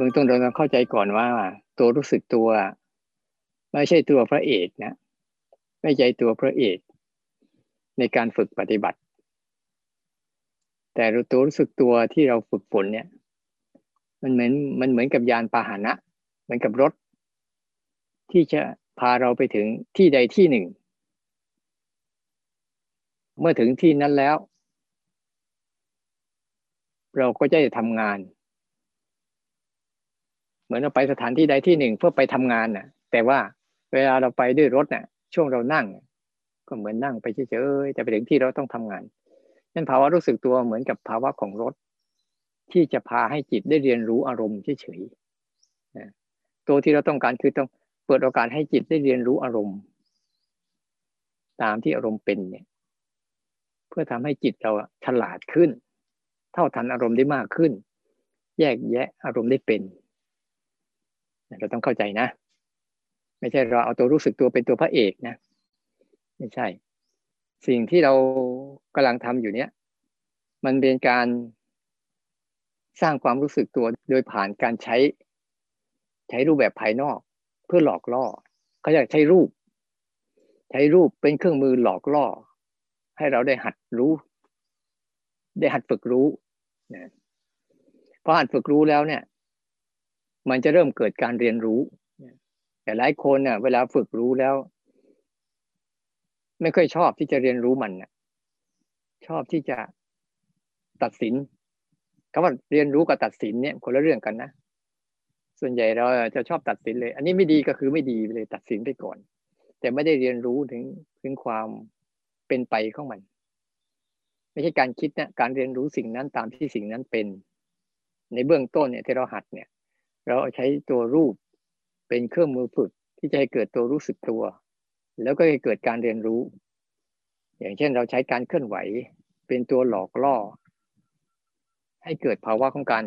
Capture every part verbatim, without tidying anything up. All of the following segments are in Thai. เบื้องต้นเราต้องเข้าใจก่อนว่าตัวรู้สึกตัวไม่ใช่ตัวพระเอกนะไม่ใช่ตัวพระเอกในการฝึกปฏิบัติแต่ตัวรู้สึกตัวที่เราฝึกฝนเนี่ยมันเหมือนมันเหมือนกับยานพาหนะเหมือนกับรถที่จะพาเราไปถึงที่ใดที่หนึ่งเมื่อถึงที่นั้นแล้วเราก็จะทำงานเหมือนเราไปสถานที่ใดที่หนึ่งเพื่อไปทำงานน่ะแต่ว่าเวลาเราไปด้วยรถน่ะช่วงเรานั่งก็เหมือนนั่งไปเฉยๆแต่ไปถึงที่เราต้องทำงานนั่นภาวะรู้สึกตัวเหมือนกับภาวะของรถที่จะพาให้จิตได้เรียนรู้อารมณ์เฉยๆตัวที่เราต้องการคือต้องเปิดโอกาสให้จิตได้เรียนรู้อารมณ์ตามที่อารมณ์เป็นเนี่ยเพื่อทำให้จิตเราฉลาดขึ้นเท่าทันอารมณ์ได้มากขึ้นแยกแยะอารมณ์ได้เป็นเราต้องเข้าใจนะไม่ใช่เราเอาตัวรู้สึกตัวเป็นตัวพระเอกนะไม่ใช่สิ่งที่เรากำลังทำอยู่เนี้ยมันเป็นการสร้างความรู้สึกตัวโดยผ่านการใช้ใช้รูปแบบภายนอกเพื่อหลอกล่อเขาอยากใช้รูปใช้รูปเป็นเครื่องมือหลอกล่อให้เราได้หัดรู้ได้หัดฝึกรู้นะพอหัดฝึกรู้แล้วเนี่ยมันจะเริ่มเกิดการเรียนรู้แต่หลายคนน่ะเวลาฝึกรู้แล้วไม่ค่อยชอบที่จะเรียนรู้มันนะชอบที่จะตัดสินคำว่าเรียนรู้กับตัดสินเนี่ยคนละเรื่องกันนะส่วนใหญ่เราจะชอบตัดสินเลยอันนี้ไม่ดีก็คือไม่ดีไปเลยตัดสินไปก่อนแต่ไม่ได้เรียนรู้ถึงถึงความเป็นไปของมันไม่ใช่การคิดนะการเรียนรู้สิ่งนั้นตามที่สิ่งนั้นเป็นในเบื้องต้นเนี่ยที่เราหัดเนี่ยเราใช้ตัวรูปเป็นเครื่องมือฝึกที่จะให้เกิดตัวรู้สึกตัวแล้วก็ให้เกิดการเรียนรู้อย่างเช่นเราใช้การเคลื่อนไหวเป็นตัวหลอกล่อให้เกิดภาวะของการ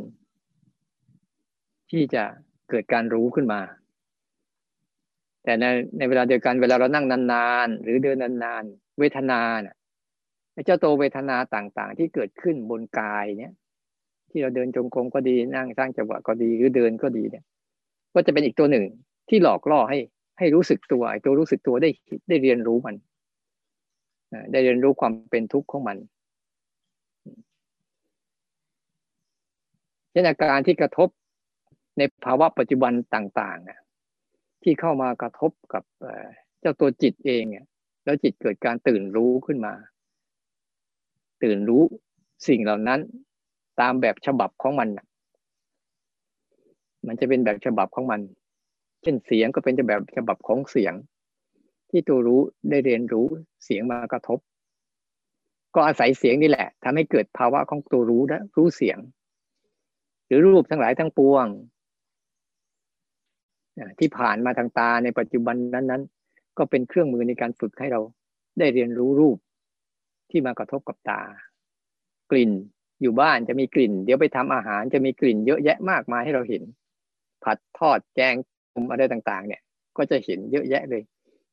ที่จะเกิดการรู้ขึ้นมาแต่ในในเวลาเดียวกันเวลาเรานั่งนานๆหรือเดินนานๆเวทนาเนี่ยเจ้าตัวเวทนาต่างๆที่เกิดขึ้นบนกายเนี่ยที่เราเดินจงกรมก็ดีนั่งสร้างจังหวะก็ดีหรือเดินก็ดีเนี่ยก็จะเป็นอีกตัวหนึ่งที่หลอกล่อให้ให้รู้สึกตัวไอ้ตัวรู้สึกตัวได้ได้เรียนรู้มันได้เรียนรู้ความเป็นทุกข์ของมันเช่นอาการที่กระทบในภาวะปัจจุบันต่างๆที่เข้ามากระทบกับเจ้าตัวจิตเองแล้วจิตเกิดการตื่นรู้ขึ้นมาตื่นรู้สิ่งเหล่านั้นตามแบบฉบับของมันมันจะเป็นแบบฉบับของมันเช่นเสียงก็เป็นแบบฉบับของเสียงที่ตัวรู้ได้เรียนรู้เสียงมากระทบก็อาศัยเสียงนี่แหละทำให้เกิดภาวะของตัวรู้และรู้เสียงหรือรูปทั้งหลายทั้งปวงที่ผ่านมาทางตาในปัจจุบันนั้นๆก็เป็นเครื่องมือในการฝึกให้เราได้เรียนรู้รูปที่มากระทบกับตากลิ่นอยู่บ้านจะมีกลิ่นเดี๋ยวไปทำอาหารจะมีกลิ่นเยอะแยะมากมายให้เราเห็นผัดทอดแกงต้มอะไรต่างๆเนี่ยก็จะเห็นเยอะแยะเลย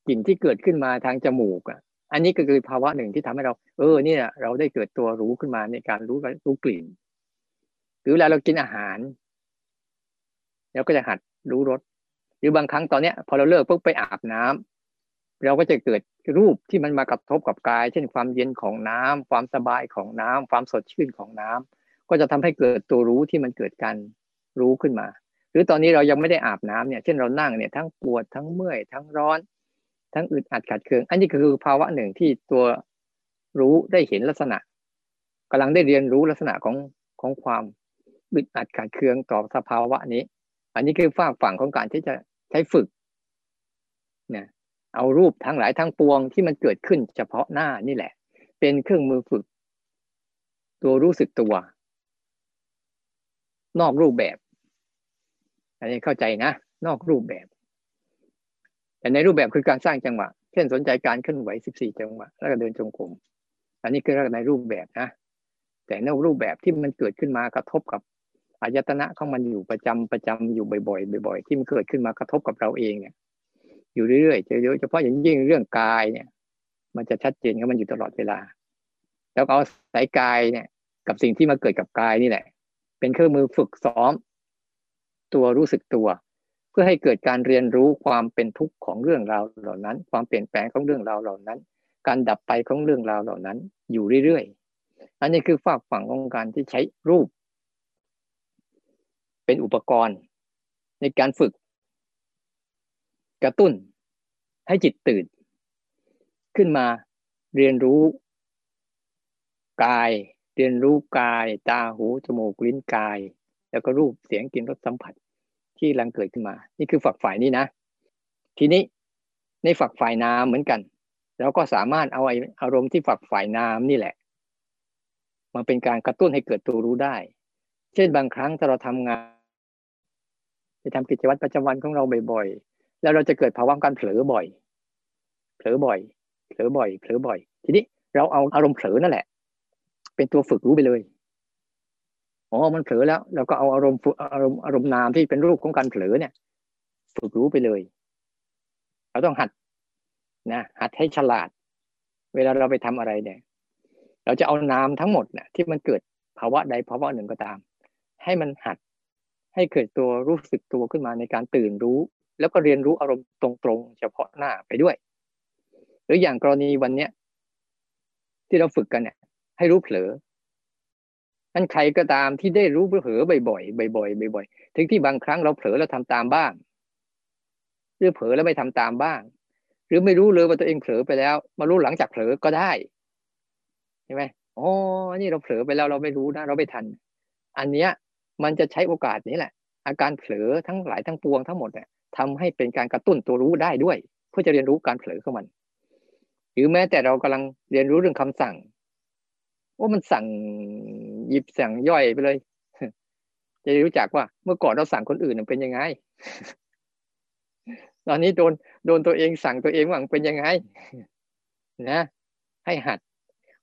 กลิ่นที่เกิดขึ้นมาทางจมูกอ่ะอันนี้ก็คือภาวะหนึ่งที่ทำให้เราเออเนี่ยเราได้เกิดตัวรู้ขึ้นมาในการรู้รู้กลิ่นหรือเวลาเรากินอาหารเราก็จะหัดรู้รสหรือบางครั้งตอนเนี้ยพอเราเลิกปุ๊บไปอาบน้ำเราก็จะเกิดรูปที่มันมากระทบกับกายเช่นความเย็นของน้ำความสบายของน้ำความสดชื่นของน้ำก็จะทำให้เกิดตัวรู้ที่มันเกิดการรู้ขึ้นมาหรือตอนนี้เรายังไม่ได้อาบน้ำเนี่ยเช่นเรานั่งเนี่ยทั้งปวดทั้งเมื่อยทั้งร้อนทั้งอึดอัดขัดเคืองอันนี้คือภาวะหนึ่งที่ตัวรู้ได้เห็นลักษณะกำลังได้เรียนรู้ลักษณะของของความอึดอัดขัดเคืองต่อสภาวะนี้อันนี้คือฝากฝั่งของการที่จะใช้ฝึกนะเอารูปทั้งหลายทั้งปวงที่มันเกิดขึ้นเฉพาะหน้านี่แหละเป็นเครื่องมือฝึกตัวรู้สึกตัวนอกรูปแบบอันนี้เข้าใจนะนอกรูปแบบแต่ในรูปแบบคือการสร้างจังหวะเช่นสนใจการเคลื่อนไหวสิบสี่จังหวะแล้วก็เดินจงกรมอันนี้คือในรูปแบบนะแต่นอกรูปแบบที่มันเกิดขึ้นมากระทบกับอายตนะของมันอยู่ประจำประจำอยู่บ่อยๆบ่อยๆที่มันเกิดขึ้นมากระทบกับเราเองเนี่ยอยู่เรื่อยๆโดยเฉพาะอย่างยิ่งเรื่องกายเนี่ยมันจะชัดเจนกับมันอยู่ตลอดเวลาแล้วเอาสายกายเนี่ยกับสิ่งที่มาเกิดกับกายนี่แหละเป็นเครื่องมือฝึกซ้อม ตัวรู้สึกตัวเพื่อให้เกิดการเรียนรู้ความเป็นทุกข์ของเรื่องราวเหล่านั้นความเปลี่ยนแปลงของเรื่องราวเหล่านั้นการดับไปของเรื่องราวเหล่านั้นอยู่เรื่อยๆอันนี้คือฝากฝั่งของการที่ใช้รูปเป็นอุปกรณ์ในการฝึกกระตุ้นให้จิตตื่นขึ้นมาเรียนรู้กายเรียนรู้กายตาหูจมูกลิ้นกายแล้วก็รูปเสียงกลิ่นรสสัมผัสที่กำลังเกิดขึ้นมานี่คือฝักฝ่ายนี้นะทีนี้ในฝักฝ่ายนามเหมือนกันเราก็สามารถเอาอารมณ์ที่ฝักฝ่ายนามนี่แหละมาเป็นการกระตุ้นให้เกิดตัวรู้ได้เช่นบางครั้งถ้าเราทำงานไปทำกิจวัตรประจำวันของเราบ่อยๆแล้วเราจะเกิดภาวะการเผลอบ่อยเผลอบ่อยเผลอบ่อยเผลอบ่อยทีนี้เราเอาอารมณ์เผลอนั่นแหละเป็นตัวฝึกรู้ไปเลยอ๋อมันเผลอแล้วเราก็เอาอารมณ์อารมณ์อารมณ์นามที่เป็นรูปของการเผลอเนี่ยฝึกรู้ไปเลยเราต้องหัดนะหัดให้ฉลาดเวลาเราไปทำอะไรเนี่ยเราจะเอานามทั้งหมดเนี่ยที่มันเกิดภาวะใดภาวะหนึ่งก็ตามให้มันหัดให้เกิดตัวรู้สึกตัวขึ้นมาในการตื่นรู้แล้วก็เรียนรู้อารมณ์ตรงๆเฉพาะหน้าไปด้วยหรืออย่างกรณีวันเนี้ยที่เราฝึกกันเนี่ยให้รู้เผลอนั่นใครก็ตามที่ได้รู้เผลอบ่อยๆบ่อยๆบ่อยๆถึงที่บางครั้งเราเผลอแล้วทำตามบ้างหรือเผลอแล้วไม่ทำตามบ้างหรือไม่รู้เลยว่าตัวเองเผลอไปแล้วมารู้หลังจากเผลอก็ได้ใช่ไหมอ๋อนี่เราเผลอไปแล้วเราไม่รู้นะเราไม่ทันอันเนี้ยมันจะใช้โอกาสนี้แหละอาการเผลอทั้งหลายทั้งปวงทั้งหมดเนี่ยทำให้เป็นการกระตุ้นตัวรู้ได้ด้วยเพื่อจะเรียนรู้การเผลอของมันหรือแม้แต่เรากำลังเรียนรู้เรื่องคำสั่งว่ามันสั่งหยิบสั่งย่อยไปเลยจะรู้จักว่าเมื่อก่อนเราสั่งคนอื่นเป็นยังไงตอนนี้โดนโดนตัวเองสั่งตัวเองว่าเป็นยังไงนะให้หัด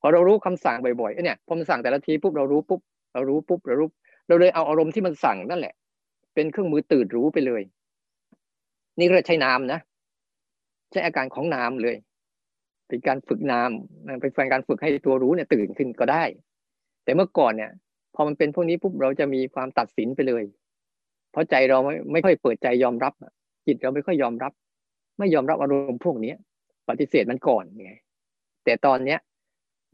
พอเรารู้คำสั่งบ่อยๆเนี่ยพอมันสั่งแต่ละทีปุ๊บเรารู้ปุ๊บเรารู้ปุ๊บเรารู้เราเลยเอาอารมณ์ที่มันสั่งนั่นแหละเป็นเครื่องมือตื่นรู้ไปเลยนี่เราใช้นามนะใช้อาการของนามเลยเป็นการฝึกนามเป็นการฝึกให้ตัวรู้เนี่ยตื่นขึ้นก็ได้แต่เมื่อก่อนเนี่ยพอมันเป็นพวกนี้ปุ๊บเราจะมีความตัดสินไปเลยเพราะใจเราไม่ไม่ค่อยเปิดใจยอมรับจิตเราไม่ค่อยยอมรับไม่ยอมรับอารมณ์พวกนี้ปฏิเสธมันก่อนไงแต่ตอนเนี้ย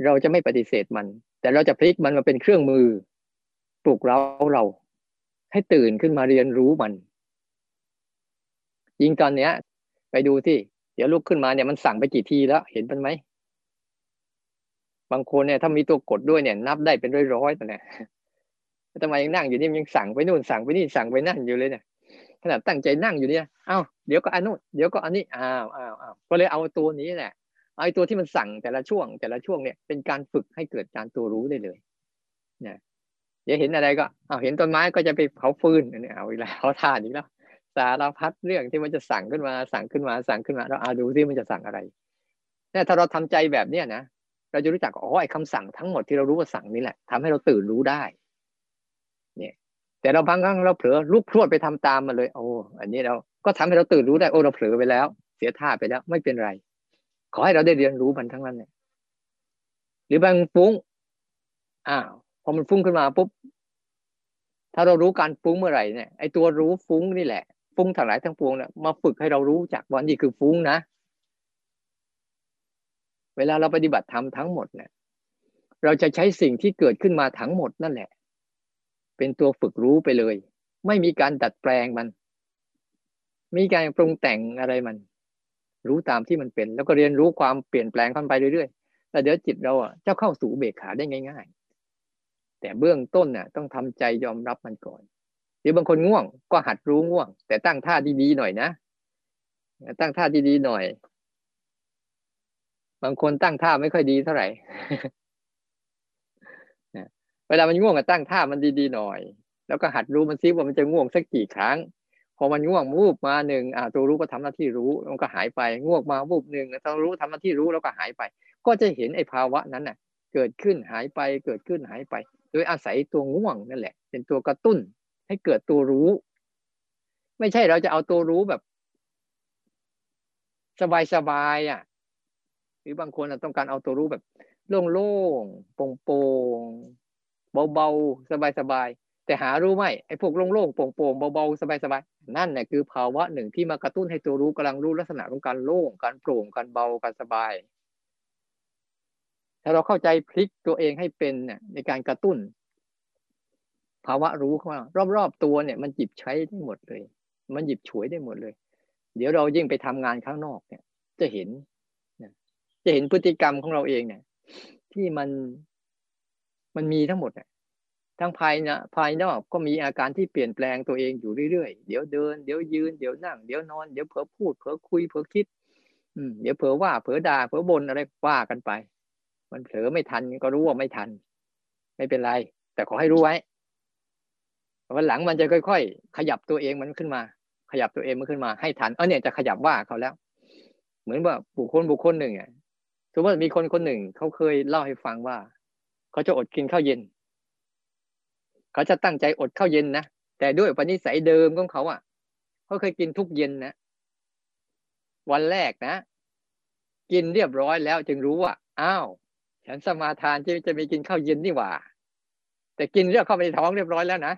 เราจะไม่ปฏิเสธมันแต่เราจะพลิกมันมาเป็นเครื่องมือปลุกเราเราให้ตื่นขึ้นมาเรียนรู้มันยิ่งตอนเนี้ยไปดูสิเดี๋ยวลุกขึ้นมาเนี่ยมันสั่งไปกี่ทีแล้วเห็นมันไหมบางคนเนี่ยถ้ามีตัวกดด้วยเนี่ยนับได้เป็นร้อยๆแต่เนี่ยทำไมยังนั่งอยู่นี่ยังสั่งไปนู่นสั่งไปนี่สั่งไปนั่นอยู่เลยเนี่ยขนาดตั้งใจนั่งอยู่เนี่ยเอ้าเดี๋ยวก็อันนู้นเดี๋ยวก็อันนี้อ้าวอ้าวอ้าวก็เลยเอาตัวนี้แหละเอาตัวที่มันสั่งแต่ละช่วงแต่ละช่วงเนี่ยเป็นการฝึกให้เกิดการตัวรู้ได้เลยเนี่ยเดี๋ยวเห็นอะไรก็อ้าวเห็นต้นไม้ก็จะไปเผาฟืนเนี่ยเอาอีกแล้วเขาทานอีกแล้วสารพัดเรื่องที่มันจะสั่งขึ้นมาสั่งขึ้นมาสั่งขึ้นมาเราอาดูซิมันจะสั่งอะไรเนี่ยถ้าเราทำใจแบบเนี้ยนะเราจะรู้จักอ๋อไอ้คำสั่งทั้งหมดที่เรารู้ว่าสั่งนี่แหละทำให้เราตื่นรู้ได้เนี่ยแต่เราบางครั้งเราเผลอลุกพรวดไปทำตามมันเลยโอ้อันนี้เราก็ทำให้เราตื่นรู้ได้โอ้เราเผลอไปแล้วเสียท่าไปแล้วไม่เป็นไรขอให้เราได้เรียนรู้มันทั้งนั้นเนี่ยหรือบางฟุ้งอ้าวพอมันฟุ้งขึ้นมาปุ๊บถ้าเรารู้การฟุ้งเมื่อไหร่เนี่ยไอ้ตัวรู้ฟุ้งนี่แหละฟุ้งทั้งหลายทั้งปวงเนี่ยมาฝึกให้เรารู้จักว่านี่คือฟุ้งนะเวลาเราปฏิบัติธรรมทั้งหมดเนี่ยเราจะใช้สิ่งที่เกิดขึ้นมาทั้งหมดนั่นแหละเป็นตัวฝึกรู้ไปเลยไม่มีการดัดแปลงมันมีการปรุงแต่งอะไรมันรู้ตามที่มันเป็นแล้วก็เรียนรู้ความเปลี่ยนแปลงขึ้นไปเรื่อยๆแล้วเดี๋ยวจิตเราอ่ะจะเข้าสู่อุเบกขาได้ง่ายๆแต่เบื้องต้นน่ะต้องทำใจยอมรับมันก่อนหรือบางคนง่วงก็หัดรู้ง่วงแต่ตั้งท่าดีๆหน่อยนะตั้งท่าดีๆหน่อยบางคนตั้งท่าไม่ค่อยดีเท่าไหร่ เวลามันง่วงก็ตั้งท่ามันดีๆหน่อยแล้วก็หัดรู้มันซิว่ามันจะง่วงสักกี่ครั้งพอมันง่วงวูบมาหนึ่งอ่าตัวรู้ก็ทำหน้าที่รู้มันก็หายไปง่วงมาวูบหนึ่งตัวรู้ทำหน้าที่รู้แล้วก็หายไปก็จะเห็นไอ้ภาวะนั้นน่ะเกิดขึ้นหายไปเกิดขึ้นหายไปโดยอาศัยตัวง่วงนั่นแหละเป็นตัวกระตุ้นให้เกิดตัวรู้ไม่ใช่เราจะเอาตัวรู้แบบสบายๆอ่ะหรือบางคนต้องการเอาตัวรู้แบบโล่งๆโปร่งๆเบาๆสบาย แต่หารู้ไหมไอ้พวกโล่งๆโปร่งๆเบาๆสบายๆนั่นเนี่ยคือภาวะหนึ่งที่มากระตุ้นให้ตัวรู้กำลังรู้ลักษณะของการโล่งการโปร่งการเบาการสบายถ้าเราเข้าใจพลิกตัวเองให้เป็นเนี่ยในการกระตุ้นภาวะรู้เข้ารอบๆตัวเนี่ยมันหยิบใช้ได้หมดเลยมันหยิบฉวยได้หมดเลยเดี๋ยวเรายิ่งไปทำงานข้างนอกเนี่ยจะเห็นจะเห็นพฤติกรรมของเราเองเนี่ยที่มันมันมีทั้งหมดเนี่ยทั้งภายในภายนอกก็มีอาการที่เปลี่ยนแปลงตัวเองอยู่เรื่อยๆเดี๋ยวเดินเดี๋ยวยืนเดี๋ยวนั่งเดี๋ยวนอนเดี๋ยวเผลอพูดเผลอคุยเผลอคิดอืมเดี๋ยวเผลอว่าเผลอด่าเผลอบ่นอะไรว่ากันไปมันเผลอไม่ทันก็รู้ว่าไม่ทันไม่เป็นไรแต่ขอให้รู้ไว้วันหลังมันจะค่อยๆขยับตัวเองมันขึ้นมาขยับตัวเองมันขึ้นมาให้ทันเออเนี่ยจะขยับว่าเขาแล้วเหมือนว่าบุคคลบุคคลหนึ่งอ่ะสมมติมีคนคนหนึ่งเขาเคยเล่าให้ฟังว่าเขาจะอดกินข้าวเย็นเขาจะตั้งใจอดข้าวเย็นนะแต่ด้วยปณิสัยเดิมของเขาอ่ะเขาเคยกินทุกเย็นนะวันแรกนะกินเรียบร้อยแล้วจึงรู้ว่าอ้าวฉันสมาทานที่จะมีกินข้าวเย็นนี่หว่าแต่กินเรียกเข้าไปในท้องเรียบร้อยแล้วนะ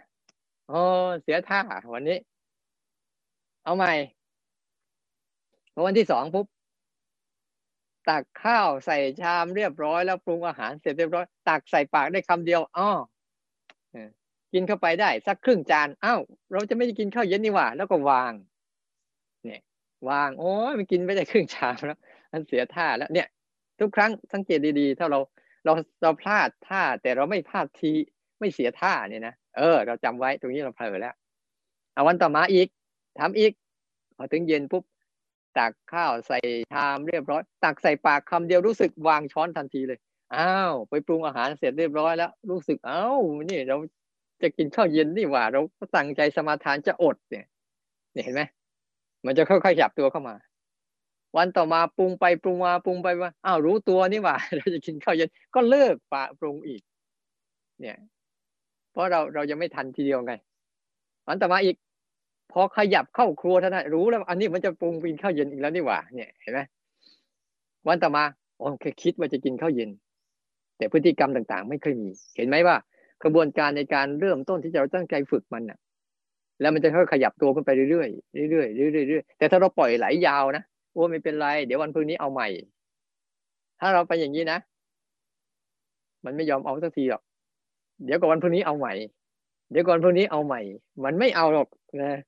โอ้เสียท่าวันนี้เอาใหม่วันที่สองปุ๊บตักข้าวใส่ชามเรียบร้อยแล้วปรุงอาหารเสร็จเรียบร้อยตักใส่ปากได้คำเดียวอ้อกินเข้าไปได้สักครึ่งจานอ้าวเราจะไม่ได้กินข้าวเย็นนี่หว่าแล้วก็วางเนี่ยวางโอ้ยมันกินไปได้ครึ่งจานแล้วมันเสียท่าแล้วเนี่ยทุกครั้งสังเกตดีๆถ้าเราเราเราพลาดท่าแต่เราไม่พลาดทีไม่เสียท่าเนี่ยนะเออเราจำไว้ตรงนี้เราเผลอแล้วเอาวันต่อมาอีกทำอีกพอถึงเย็นปุ๊บตักข้าวใส่ชามเรียบร้อยตักใส่ปากคำเดียวรู้สึกวางช้อนทันทีเลยอ้าวไปปรุงอาหารเสร็จเรียบร้อยแล้วรู้สึกอ้าวนี่เราจะกินข้าวเย็นนี่หว่าเราตั้งใจสมาทานจะอดเนี่ยเห็นไหมมันจะค่อยๆขยับตัวเข้ามาวันต่อมาปรุงไปปรุงมาปรุงไปว่าอ้าวรู้ตัวนี่หว่าเราจะกินข้าวเย็นก็เลิกปะปรุงอีกเนี่ยเพราะเราเรายังไม่ทันทีเดียวไงวันต่อมาอีกพอขยับเข้าครัวท่านรู้แล้วอันนี้มันจะปรุงกินข้าวเย็นอีกแล้วนี่หว่าเนี่ยเห็นไหมวันต่อมาโอเคคิดว่าจะกินข้าวเย็นแต่พฤติกรรมต่างๆไม่เคยมีเห็นไหมว่ากระบวนการในการเริ่มต้นที่เราตั้งใจฝึกมันน่ะแล้วมันจะค่อยขยับตัวขึ้นไปเรื่อยๆเรื่อยๆเรื่อยๆแต่ถ้าเราปล่อยไหลยาวนะโอ้ไม่เป็นไรเดี๋ยววันพรุ่งนี้เอาใหม่ถ้าเราไปอย่างนี้นะมันไม่ยอมเอาสักทีหรอกเดี๋ยวก่อนวันพรุ่งนี้เอาใหม่เดี๋ยวก่อนพรุ่งนี้เอาใหม่มันไม่เอาหรอกนะ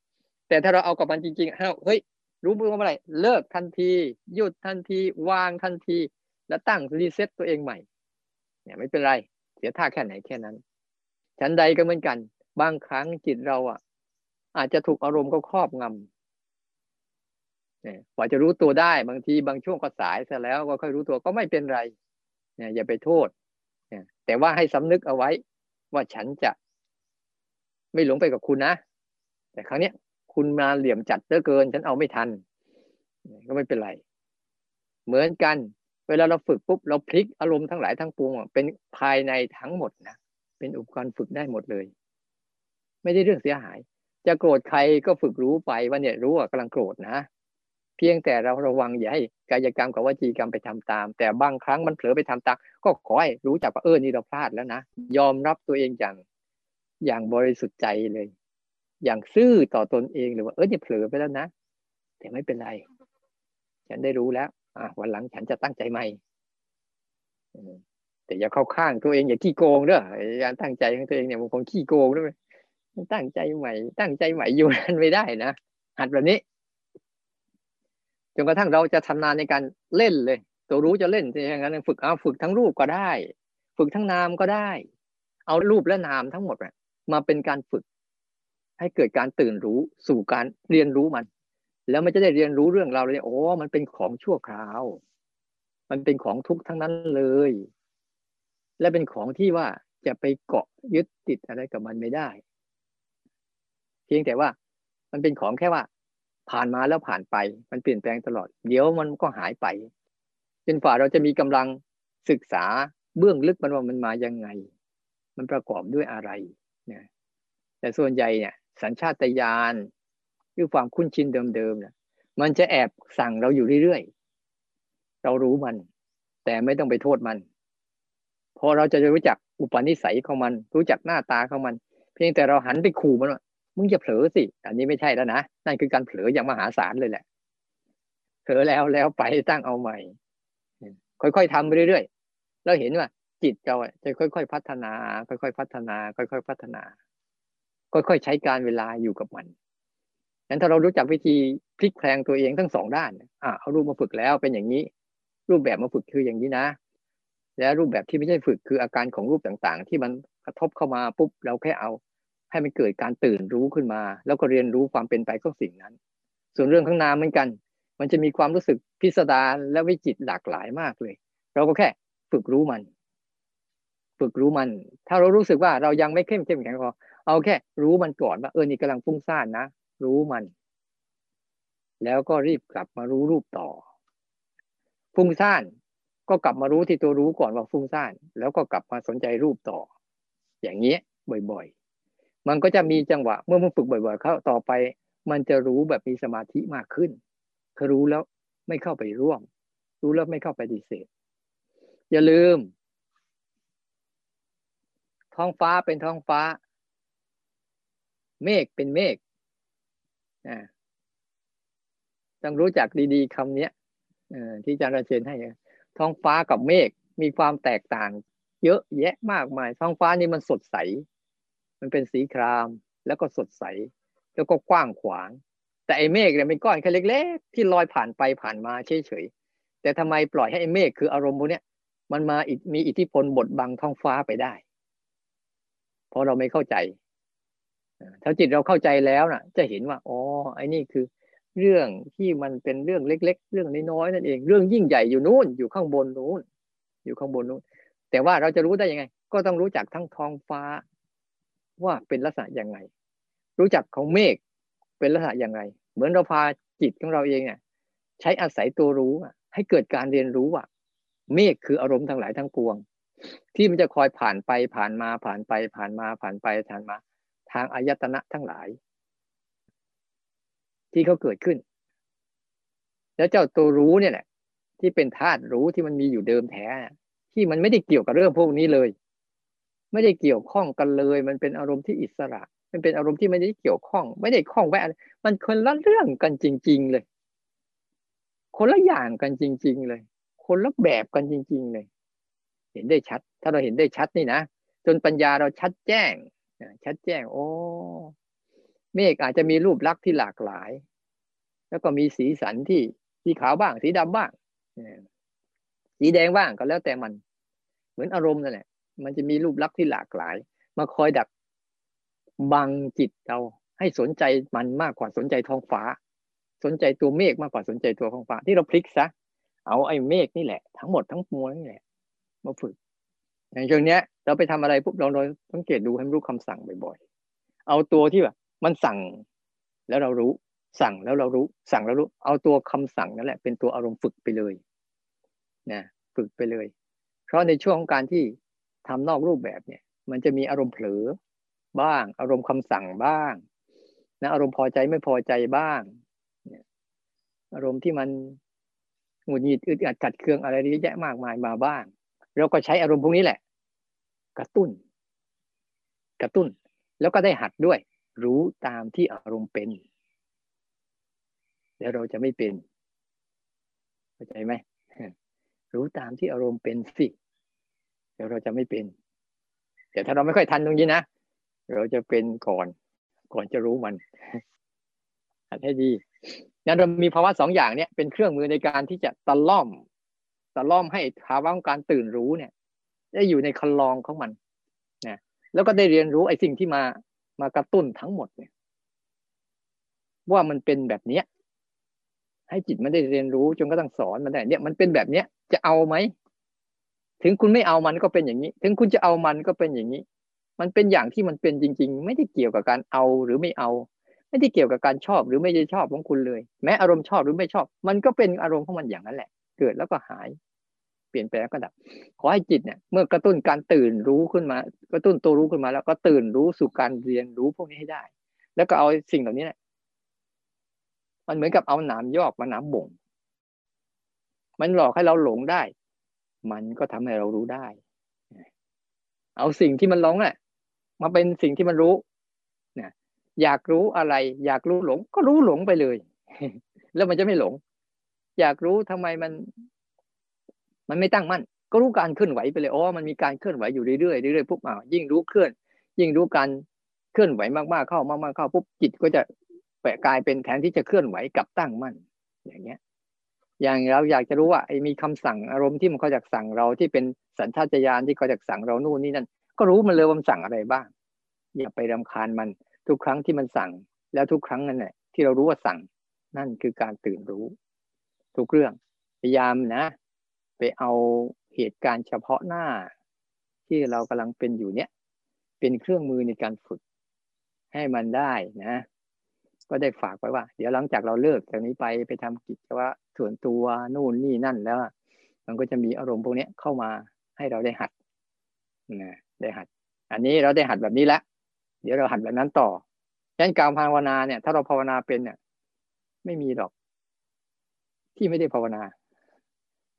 แต่ถ้าเราเอากับมันจริงๆเราเฮ้ยรู้เมื่อไหร่เลิกทันทีหยุดทันทีวางทันทีแล้วตั้งรีเซ็ตตัวเองใหม่เนี่ยไม่เป็นไรเสียท่าแค่ไหนแค่นั้นฉันใดก็เหมือนกันบางครั้งจิตเราอ่ะอาจจะถูกอารมณ์ก็ครอบงำเนี่ยกว่าจะรู้ตัวได้บางทีบางช่วงก็สายซะแล้วก็ค่อยรู้ตัวก็ไม่เป็นไรเนี่ยอย่าไปโทษเนี่ยแต่ว่าให้สำนึกเอาไว้ว่าฉันจะไม่หลงไปกับคุณนะแต่ครั้งเนี้ยคุณมาเหลี่ยมจัดเหลือเกินฉันเอาไม่ทันก็ไม่เป็นไรเหมือนกันเวลาเราฝึกปุ๊บเราพลิกอารมณ์ทั้งหลายทั้งปวงเป็นภายในทั้งหมดนะเป็นอุปกรณ์ฝึกได้หมดเลยไม่ได้เรื่องเสียหายจะโกรธใครก็ฝึกรู้ไปว่าเนี่ยรู้ว่ากำลังโกรธนะเพียงแต่เราระวังอย่าให้กายกรรมกับวจีกรรมไปทำตามแต่บางครั้งมันเผลอไปทำตามก็ขอให้รู้จักว่าเออนี่เราพลาดแล้วนะยอมรับตัวเองอย่างอย่างบริสุทธิ์ใจเลยอย่างซื่อต่อตนเองหรือว่าเออเนี่ยเผลอไปแล้วนะแต่ไม่เป็นไรฉันได้รู้แล้วอ่ะวันหลังฉันจะตั้งใจใหม่แต่อย่าเข้าข้างตัวเองอย่าขี้โกงเด้อการตั้งใจของตัวเองเนี่ยมันคงขี้โกงด้วยตั้งใจใหม่ตั้งใจใหม่อยู่นั่นไม่ได้นะหัดแบบนี้จนกระทั่งเราจะทำนานในการเล่นเลยตัวรู้จะเล่นอย่างนั้นฝึกเอาฝึกทั้งรูปก็ได้ฝึกทั้งนามก็ได้เอารูปและนามทั้งหมดมาเป็นการฝึกให้เกิดการตื่นรู้สู่การเรียนรู้มันแล้วมันจะได้เรียนรู้เรื่องเราเลยโอ้มันเป็นของชั่วคราวมันเป็นของทุกข์ทั้งนั้นเลยและเป็นของที่ว่าจะไปเกาะยึดติดอะไรกับมันไม่ได้เพียงแต่ว่ามันเป็นของแค่ว่าผ่านมาแล้วผ่านไปมันเปลี่ยนแปลงตลอดเดี๋ยวมันก็หายไปจนฝ่าเราจะมีกำลังศึกษาเบื้องลึกมันว่ามันมายังไงมันประกอบด้วยอะไรนะแต่ส่วนใหญ่เนี่ยสัญชาตญาณหรือความคุ้นชินเดิมๆเนี่ยมันจะแอบสั่งเราอยู่เรื่อยๆเรารู้มันแต่ไม่ต้องไปโทษมันพอเราจะรู้จักอุปนิสัยของมันรู้จักหน้าตาของมัน เพียงแต่เราหันไปขู่มันว่ามึงจะเผลอสิอันนี้ไม่ใช่แล้วนะนั่นคือการเผลออย่างมหาศาลเลยแหละเผลอแล้วแล้วไปตั้งเอาใหม่ค่อยๆทำไปเรื่อยๆแล้วเห็นว่าจิตเราจะค่อยๆพัฒนาค่อยๆพัฒนาค่อยๆพัฒนาค่อยๆใช้การเวลาอยู่กับมันงั้นถ้าเรารู้จักวิธีพลิกแปลงตัวเองทั้งสองด้านอ่ะเอารูปมาฝึกแล้วเป็นอย่างนี้รูปแบบมาฝึกคืออย่างนี้นะและรูปแบบที่ไม่ใช่ฝึกคืออาการของรูปต่างๆที่มันกระทบเข้ามาปุ๊บเราแค่เอาให้มันเกิดการตื่นรู้ขึ้นมาแล้วก็เรียนรู้ความเป็นไปของสิ่งนั้นส่วนเรื่องข้างหน้าเหมือนกันมันจะมีความรู้สึกพิสดารและวิจิตรหลากหลายมากเลยเราก็แค่ฝึกรู้มันฝึกรู้มันถ้าเรารู้สึกว่าเรายังไม่เข้มเข้มแข็งพอเอาแค่รู้มันก่อนว่าเออนี่กำลังฟุ้งซ่านนะรู้มันแล้วก็รีบกลับมารู้รูปต่อฟุ้งซ่านก็กลับมารู้ที่ตัวรู้ก่อนว่าฟุ้งซ่านแล้วก็กลับมาสนใจรูปต่ออย่างเงี้ยบ่อยๆมันก็จะมีจังหวะเมื่อมันฝึกบ่อยๆเข้าต่อไปมันจะรู้แบบมีสมาธิมากขึ้นคือรู้แล้วไม่เข้าไปร่วมรู้แล้วไม่เข้าไปดิเสธอย่าลืมท้องฟ้าเป็นท้องฟ้าเมฆเป็นเมฆอ่าต้องรู้จักดีๆคำนี้เอ่อที่อาจารย์ราเชนให้ท้องฟ้ากับเมฆมีความแตกต่างเยอะแยะมากมายท้องฟ้านี่มันสดใสมันเป็นสีครามแล้วก็สดใสแล้วก็กว้างขวางแต่ไอ้เมฆเนี่ยเป็นก้อนแค่เล็กๆที่ลอยผ่านไปผ่านมาเฉยๆแต่ทำไมปล่อยให้ไอ้เมฆคืออารมณ์พวกเนี้ยมันมามีอิทธิพลบดบังท้องฟ้าไปได้เพราะเราไม่เข้าใจถ้าจิตเราเข้าใจแล้วน่ะจะเห็นว่าอ๋อไอ้นี่คือเรื่องที่มันเป็นเรื่องเล็กๆเรื่องน้อยๆนั่นเองเรื่องยิ่งใหญ่อยู่นู้นอยู่ข้างบนนู้นอยู่ข้างบนนู้นแต่ว่าเราจะรู้ได้ยังไงก็ต้องรู้จักทั้งท้องฟ้าว่าเป็นลักษณะยังไงรู้จักของเมฆเป็นลักษณะยังไงเหมือนเราพาจิตของเราเองเนี่ยใช้อาศัยตัวรู้ให้เกิดการเรียนรู้ว่าเมฆคืออารมณ์ทั้งหลายทั้งปวงที่มันจะคอยผ่านไปผ่านมาผ่านไปผ่านมาผ่านไปผ่านมาทางอายตนะทั้งหลายที่เขาเกิดขึ้นแล้วเจ้าตัวรู้เนี่ยแหละที่เป็นธาตุรู้ที่มันมีอยู่เดิมแท้ที่มันไม่ได้เกี่ยวกับเรื่องพวกนี้เลยไม่ได้เกี่ยวข้องกันเลยมันเป็นอารมณ์ที่อิสระมันเป็นอารมณ์ที่ไม่ได้เกี่ยวข้องไม่ได้ข้องแวะมันคนละเรื่องกันจริงๆเลยคนละอย่างกันจริงๆเลยคนละแบบกันจริงๆเลยเห็นได้ชัดถ้าเราเห็นได้ชัดนี่นะจนปัญญาเราชัดแจ้งชัดแจ้งโอ้เมฆอาจจะมีรูปลักษณ์ที่หลากหลายแล้วก็มีสีสันที่สีขาวบ้างสีดำบ้างสีแดงบ้างก็แล้วแต่มันเหมือนอารมณ์นั่นแหละมันจะมีรูปลักษณ์ที่หลากหลายมาคอยดักบังจิตเราให้สนใจมันมากกว่าสนใจท้องฟ้าสนใจตัวเมฆมากกว่าสนใจตัวท้องฟ้าที่เราพลิกซะเอาไอ้เมฆนี่แหละทั้งหมดทั้งมวลนี่แหละมาฝึกอย่างเช่นเนี้ยเราไปทำอะไรปุ๊บเราโดยสังเกตดูให้รู้คำสั่งบ่อยๆเอาตัวที่แบบมันสั่งแล้วเรารู้สั่งแล้วเรารู้สั่งแล้วรู้เอาตัวคำสั่งนั่นแหละเป็นตัวอารมณ์ฝึกไปเลยนะฝึกไปเลยเพราะในช่วงของการที่ทำนอกรูปแบบเนี่ยมันจะมีอารมณ์เผลอบ้างอารมณ์คำสั่งบ้างนะอารมณ์พอใจไม่พอใจบ้างอารมณ์ที่มันหงุดหงิดอึดอัดขัดเคืองอะไรเยอะแยะมากมายมาบ้างเราก็ใช้อารมณ์พวกนี้แหละกระตุ้นกระตุ้นแล้วก็ได้หัดด้วยรู้ตามที่อารมณ์เป็นแล้วเราจะไม่เป็นเข้าใจไหมรู้ตามที่อารมณ์เป็นสิแล้วเราจะไม่เป็นแต่ถ้าเราไม่ค่อยทันตรงนี้นะเราจะเป็นก่อนก่อนจะรู้มันหัดให้ดีนั่นเรามีภาวะสองอย่างเนี่ยเป็นเครื่องมือในการที่จะตะล่อมตะล่อมให้ภาวะของการตื่นรู้เนี่ยได้อยู่ในคันลองของมันนะแล้วก็ได้เรียนรู้ไอ้สิ่งที่มามากระตุ้นทั้งหมดเนี่ยว่ามันเป็นแบบเนี้ยให้จิตมันได้เรียนรู้จนกระทั่งสอนมันได้เนี่ยมันเป็นแบบเนี้ยจะเอาไหมถึงคุณไม่เอามันก็เป็นอย่างนี้ถึงคุณจะเอามันก็เป็นอย่างนี้มันเป็นอย่างที่มันเป็นจริงๆไม่ได้เกี่ยวกับการเอาหรือไม่เอาไม่ได้เกี่ยวกับการชอบหรือไม่ได้ชอบของคุณเลยแม้อารมณ์ชอบหรือไม่ชอบมันก็เป็นอารมณ์ของมันอย่างนั้นแหละเกิดแล้วก็หายเปลี่ยนแปลงก็ดับขอให้จิตเนี่ยเมื่อกระตุ้นการตื่นรู้ขึ้นมากระตุ้นตัวรู้ขึ้นมาแล้วก็ตื่นรู้สู่การเรียนรู้พวกนี้ให้ได้แล้วก็เอาสิ่งเหล่านี้เนี่ยมันเหมือนกับเอาหนามยอกมาหนามบ่งมันหลอกให้เราหลงได้มันก็ทำให้เรารู้ได้เอาสิ่งที่มันหลงแหละ มาเป็นสิ่งที่มันรู้นะอยากรู้อะไรอยากรู้หลงก็รู้หลงไปเลยแล้วมันจะไม่หลงอยากรู้ทำไมมันมันไม่ตั้งมั่นก็รู้การเคลื่อนไหวไปเลยอ๋อมันมีการเคลื่อนไหวอยู่เรื่อยๆเรื่อยๆปุ๊บอ้าวยิ่งรู้เคลื่อนยิ่งรู้การเคลื่อนไหวมากๆเข้ามากๆเข้าปุ๊บจิตก็จะแปลกลายเป็นแทนที่จะเคลื่อนไหวกลับตั้งมั่นอย่างเงี้ยอย่างเราอยากจะรู้ว่าไอ้มีคำสั่งอารมณ์ที่มันเขาอยากสั่งเราที่เป็นสัญชาตญาณที่เขาอยากสั่งเรานู่นนี่นั่นก็รู้มันเลยว่ามันสั่งอะไรบ้างอย่าไปรำคาญมันทุกครั้งที่มันสั่งแล้วทุกครั้งนั่นแหละที่เรารู้ว่าสั่งนั่นคือการตื่นรู้ทุกเรื่องพยายามนะไปเอาเหตุการณ์เฉพาะหน้าที่เรากำลังเป็นอยู่เนี้ยเป็นเครื่องมือในการฝึกให้มันได้นะก็ได้ฝากไว้ว่าเดี๋ยวหลังจากเราเลิกจากนี้ไปไปทำกิจวัตรส่วนตัวนู่นนี่นั่นแล้วมันก็จะมีอารมณ์พวกนี้เข้ามาให้เราได้หัดนะได้หัดอันนี้เราได้หัดแบบนี้แล้วเดี๋ยวเราหัดแบบนั้นต่อดังนั้นการภาวนาเนี่ยถ้าเราภาวนาเป็นเนี่ยไม่มีหรอกที่ไม่ได้ภาวนา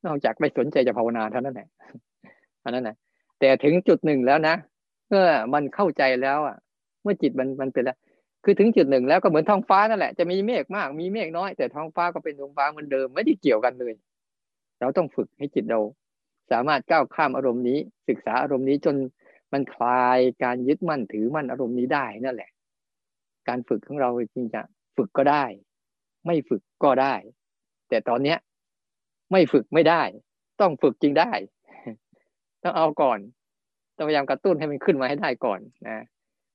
นอกจากไม่สนใจจะภาวนาเท่านั้นแหละอันนั้นแหละแต่ถึงจุดหนึ่งแล้วนะเมื่อมันเข้าใจแล้วอ่ะเมื่อจิตมันมันเป็นแล้วคือถึงจุดหนึ่งแล้วก็เหมือนท้องฟ้านั่นแหละจะมีเมฆมากมีเมฆน้อยแต่ท้องฟ้าก็เป็นท้องฟ้าเหมือนเดิมไม่ได้เกี่ยวกันเลยเราต้องฝึกให้จิตเราสามารถก้าวข้ามอารมณ์นี้ศึกษาอารมณ์นี้จนมันคลายการยึดมั่นถือมั่นอารมณ์นี้ได้นั่นแหละการฝึกของเราจริงจะฝึกก็ได้ไม่ฝึกก็ได้แต่ตอนเนี้ยไม่ฝึกไม่ได้ต้องฝึกจริงได้ต้องเอาก่อนต้องพยายามกระตุ้นให้มันขึ้นมาให้ได้ก่อนนะ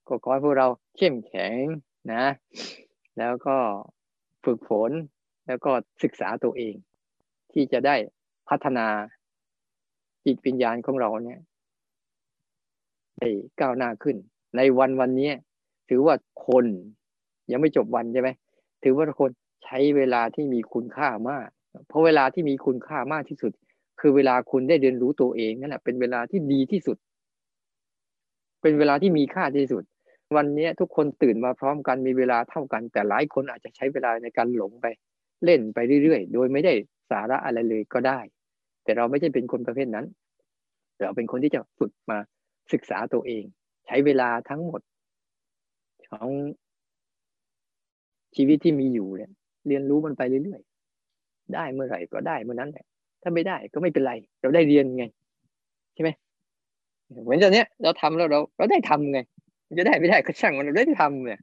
ก็ขอให้พวกเราเข้มแข็งนะแล้วก็ฝึกฝนแล้วก็ศึกษาตัวเองที่จะได้พัฒนาจิตวิญญาณของเราเนี่ยให้ก้าวหน้าขึ้นในวันวันนี้ถือว่าคนยังไม่จบวันใช่ไหมถือว่าคนใช้เวลาที่มีคุณค่ามากเพราะเวลาที่มีคุณค่ามากที่สุดคือเวลาคุณได้เรียนรู้ตัวเองนั่นแหละเป็นเวลาที่ดีที่สุดเป็นเวลาที่มีค่าที่สุดวันนี้ทุกคนตื่นมาพร้อมกันมีเวลาเท่ากันแต่หลายคนอาจจะใช้เวลาในการหลงไปเล่นไปเรื่อยๆโดยไม่ได้สาระอะไรเลยก็ได้แต่เราไม่ใช่เป็นคนประเภทนั้นเราเป็นคนที่จะฝึกมาศึกษาตัวเองใช้เวลาทั้งหมดของชีวิตที่มีอยู่เนี่ยเรียนรู้มันไปเรื่อยๆได้เมื่อไหร่ก็ได้เมื่อนั้นแหละถ้าไม่ได้ก็ไม่เป็นไรเราได้เรียนไงใช่ไหมเหมือนตอนนี้เราทำแล้วเราเราได้ทำไงจะได้ไม่ได้ก็ช่างมันเราได้ทำเนี่ย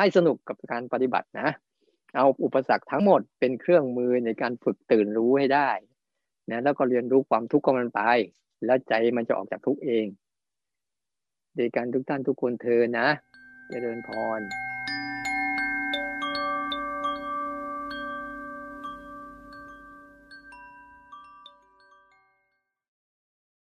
ให้สนุกกับการปฏิบัตินะเอาอุปสรรคทั้งหมดเป็นเครื่องมือในการฝึกตื่นรู้ให้ได้นะแล้วก็เรียนรู้ความทุกข์ของมันไปแล้วใจมันจะออกจากทุกข์เองโดยการทุกท่านทุกคนเธอนะเจริญพร